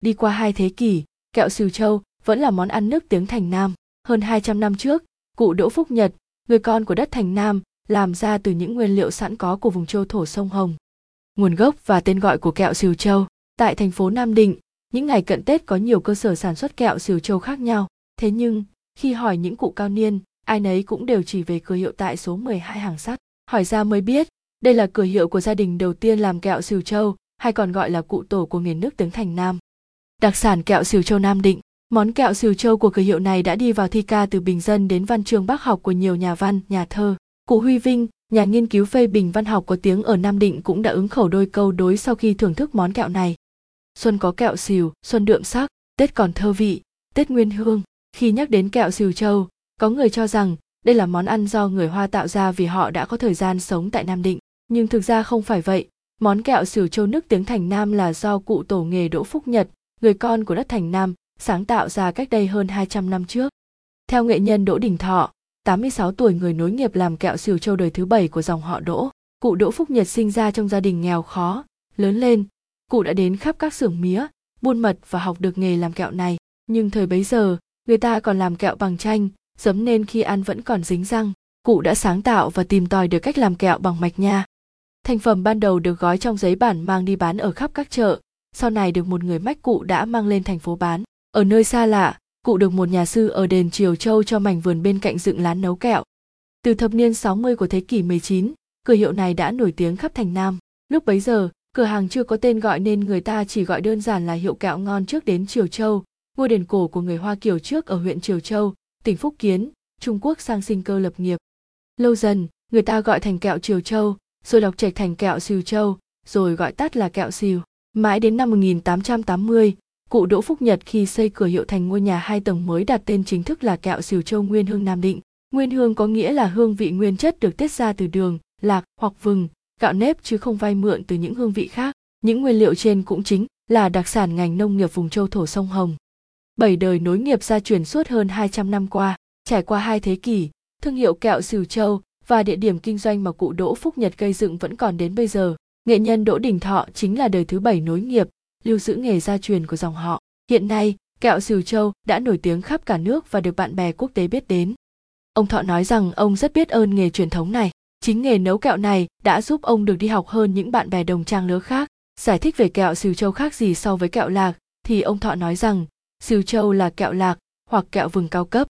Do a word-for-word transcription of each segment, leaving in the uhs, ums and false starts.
Đi qua hai thế kỷ, kẹo Triều Châu vẫn là món ăn nước tiếng Thành Nam. Hơn hai trăm năm trước, cụ Đỗ Phúc Nhật, người con của đất Thành Nam, làm ra từ những nguyên liệu sẵn có của vùng châu thổ sông Hồng. Nguồn gốc và tên gọi của kẹo Triều Châu. Tại thành phố Nam Định, những ngày cận Tết có nhiều cơ sở sản xuất kẹo Triều Châu khác nhau. Thế nhưng, khi hỏi những cụ cao niên, ai nấy cũng đều chỉ về cửa hiệu tại số mười hai Hàng Sắt. Hỏi ra mới biết, đây là cửa hiệu của gia đình đầu tiên làm kẹo Triều Châu, hay còn gọi là cụ tổ của miền nước tiếng Thành Nam. Đặc sản kẹo Triều Châu Nam Định. Món kẹo Triều Châu của cửa hiệu này đã đi vào thi ca từ bình dân đến văn chương bác học của nhiều nhà văn, nhà thơ. Cụ Huy Vinh, nhà nghiên cứu phê bình văn học có tiếng ở Nam Định cũng đã ứng khẩu đôi câu đối sau khi thưởng thức món kẹo này. Xuân có kẹo xìu, xuân đượm sắc, Tết còn thơ vị, Tết nguyên hương. Khi nhắc đến kẹo Triều Châu, có người cho rằng đây là món ăn do người Hoa tạo ra vì họ đã có thời gian sống tại Nam Định. Nhưng thực ra không phải vậy, món kẹo Triều Châu nước tiếng Thành Nam là do cụ tổ nghề Đỗ Phúc Nhật, người con của đất Thành Nam, sáng tạo ra cách đây hơn hai trăm năm trước. Theo nghệ nhân Đỗ Đình Thọ, tám mươi sáu tuổi, người nối nghiệp làm kẹo Triều Châu đời thứ bảy của dòng họ Đỗ, cụ Đỗ Phúc Nhật sinh ra trong gia đình nghèo khó. Lớn lên, cụ đã đến khắp các xưởng mía, buôn mật và học được nghề làm kẹo này. Nhưng thời bấy giờ, người ta còn làm kẹo bằng chanh, giấm nên khi ăn vẫn còn dính răng. Cụ đã sáng tạo và tìm tòi được cách làm kẹo bằng mạch nha. Thành phẩm ban đầu được gói trong giấy bản mang đi bán ở khắp các chợ, sau này được một người mách cụ đã mang lên thành phố bán. Ở nơi xa lạ, cụ được một nhà sư ở đền Triều Châu cho mảnh vườn bên cạnh dựng lán nấu kẹo. Từ thập niên sáu mươi của thế kỷ mười chín, cửa hiệu này đã nổi tiếng khắp Thành Nam. Lúc bấy giờ, cửa hàng chưa có tên gọi nên người ta chỉ gọi đơn giản là hiệu kẹo ngon trước đến Triều Châu, ngôi đền cổ của người Hoa Kiều trước ở huyện Triều Châu, tỉnh Phúc Kiến, Trung Quốc sang sinh cơ lập nghiệp. Lâu dần, người ta gọi thành kẹo Triều Châu, rồi đọc trạch thành kẹo Triều Châu, rồi gọi tắt là kẹo Triều. Mãi đến năm một nghìn tám trăm tám mươi, cụ Đỗ Phúc Nhật khi xây cửa hiệu thành ngôi nhà hai tầng mới đặt tên chính thức là kẹo Triều Châu Nguyên Hương Nam Định. Nguyên hương có nghĩa là hương vị nguyên chất được tiết ra từ đường, lạc hoặc vừng, gạo nếp chứ không vay mượn từ những hương vị khác. Những nguyên liệu trên cũng chính là đặc sản ngành nông nghiệp vùng châu thổ sông Hồng. Bảy đời nối nghiệp gia truyền suốt hơn hai trăm năm qua, trải qua hai thế kỷ, thương hiệu kẹo Triều Châu và địa điểm kinh doanh mà cụ Đỗ Phúc Nhật gây dựng vẫn còn đến bây giờ. Nghệ nhân Đỗ Đình Thọ chính là đời thứ bảy nối nghiệp, lưu giữ nghề gia truyền của dòng họ. Hiện nay, kẹo Triều Châu đã nổi tiếng khắp cả nước và được bạn bè quốc tế biết đến. Ông Thọ nói rằng ông rất biết ơn nghề truyền thống này. Chính nghề nấu kẹo này đã giúp ông được đi học hơn những bạn bè đồng trang lứa khác. Giải thích về kẹo Triều Châu khác gì so với kẹo lạc, thì ông Thọ nói rằng Triều Châu là kẹo lạc hoặc kẹo vừng cao cấp.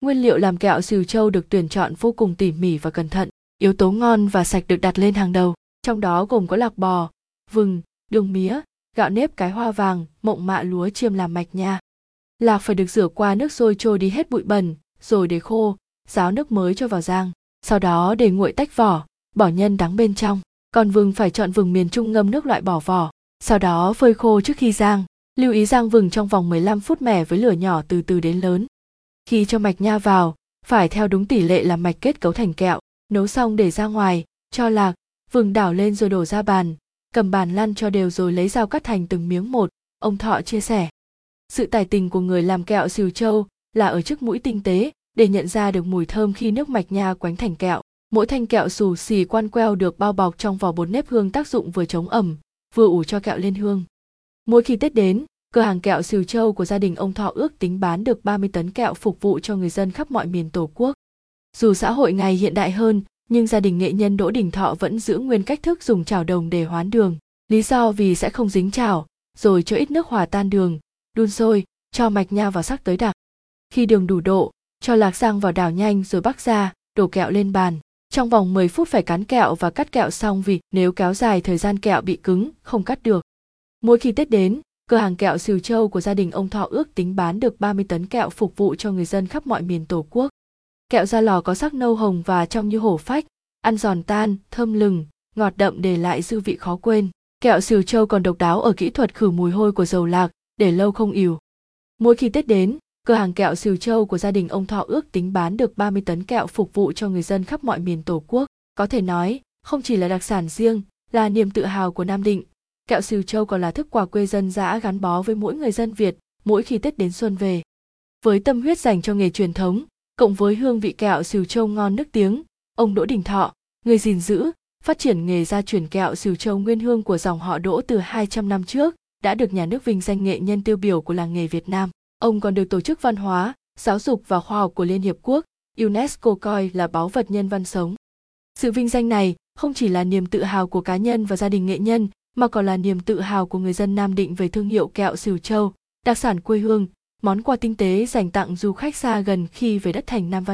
Nguyên liệu làm kẹo Triều Châu được tuyển chọn vô cùng tỉ mỉ và cẩn thận. Yếu tố ngon và sạch được đặt lên hàng đầu, trong đó gồm có lạc bò, vừng, đường mía, gạo nếp cái hoa vàng, mộng mạ lúa chiêm làm mạch nha. Lạc phải được rửa qua nước sôi trôi đi hết bụi bẩn, rồi để khô, ráo nước mới cho vào rang. Sau đó để nguội tách vỏ, bỏ nhân đắng bên trong. Còn vừng phải chọn vừng miền Trung ngâm nước loại bỏ vỏ, sau đó phơi khô trước khi rang. Lưu ý rang vừng trong vòng mười lăm phút mẻ với lửa nhỏ từ từ đến lớn. Khi cho mạch nha vào, phải theo đúng tỷ lệ làm mạch kết cấu thành kẹo. Nấu xong để ra ngoài, cho lạc, vừng đảo lên rồi đổ ra bàn. Cầm bàn lăn cho đều rồi lấy dao cắt thành từng miếng một, ông Thọ chia sẻ. Sự tài tình của người làm kẹo Triều Châu là ở chiếc mũi tinh tế để nhận ra được mùi thơm khi nước mạch nha quánh thành kẹo. Mỗi thanh kẹo xù xì quan queo được bao bọc trong vỏ bột nếp hương, tác dụng vừa chống ẩm, vừa ủ cho kẹo lên hương. Mỗi khi Tết đến, cửa hàng kẹo Triều Châu của gia đình ông Thọ ước tính bán được ba mươi tấn kẹo phục vụ cho người dân khắp mọi miền Tổ quốc. Dù xã hội ngày hiện đại hơn, nhưng gia đình nghệ nhân Đỗ Đình Thọ vẫn giữ nguyên cách thức dùng chảo đồng để hoán đường. Lý do vì sẽ không dính chảo, rồi cho ít nước hòa tan đường, đun sôi, cho mạch nha vào sắc tới đặc. Khi đường đủ độ, cho lạc rang vào đảo nhanh rồi bắc ra, đổ kẹo lên bàn. Trong vòng mười phút phải cán kẹo và cắt kẹo xong vì nếu kéo dài thời gian kẹo bị cứng, không cắt được. Mỗi khi Tết đến, cửa hàng kẹo Triều Châu của gia đình ông Thọ ước tính bán được ba mươi tấn kẹo phục vụ cho người dân khắp mọi miền Tổ quốc. Kẹo ra lò có sắc nâu hồng và trong như hổ phách, ăn giòn tan, thơm lừng, ngọt đậm để lại dư vị khó quên. Kẹo Triều Châu còn độc đáo ở kỹ thuật khử mùi hôi của dầu lạc, để lâu không ỉu. Mỗi khi Tết đến, cửa hàng kẹo Triều Châu của gia đình ông Thọ ước tính bán được ba mươi tấn kẹo phục vụ cho người dân khắp mọi miền Tổ quốc. Có thể nói, không chỉ là đặc sản riêng, là niềm tự hào của Nam Định, kẹo Triều Châu còn là thức quà quê dân dã gắn bó với mỗi người dân Việt mỗi khi Tết đến xuân về. Với tâm huyết dành cho nghề truyền thống, cộng với hương vị kẹo Triều Châu ngon nước tiếng, ông Đỗ Đình Thọ, người gìn giữ, phát triển nghề gia truyền kẹo Triều Châu Nguyên Hương của dòng họ Đỗ từ hai trăm năm trước, đã được nhà nước vinh danh nghệ nhân tiêu biểu của làng nghề Việt Nam. Ông còn được Tổ chức Văn hóa, Giáo dục và Khoa học của Liên Hiệp Quốc, UNESCO coi là báu vật nhân văn sống. Sự vinh danh này không chỉ là niềm tự hào của cá nhân và gia đình nghệ nhân, mà còn là niềm tự hào của người dân Nam Định về thương hiệu kẹo Triều Châu, đặc sản quê hương, món quà tinh tế dành tặng du khách xa gần khi về đất thành Nam Văn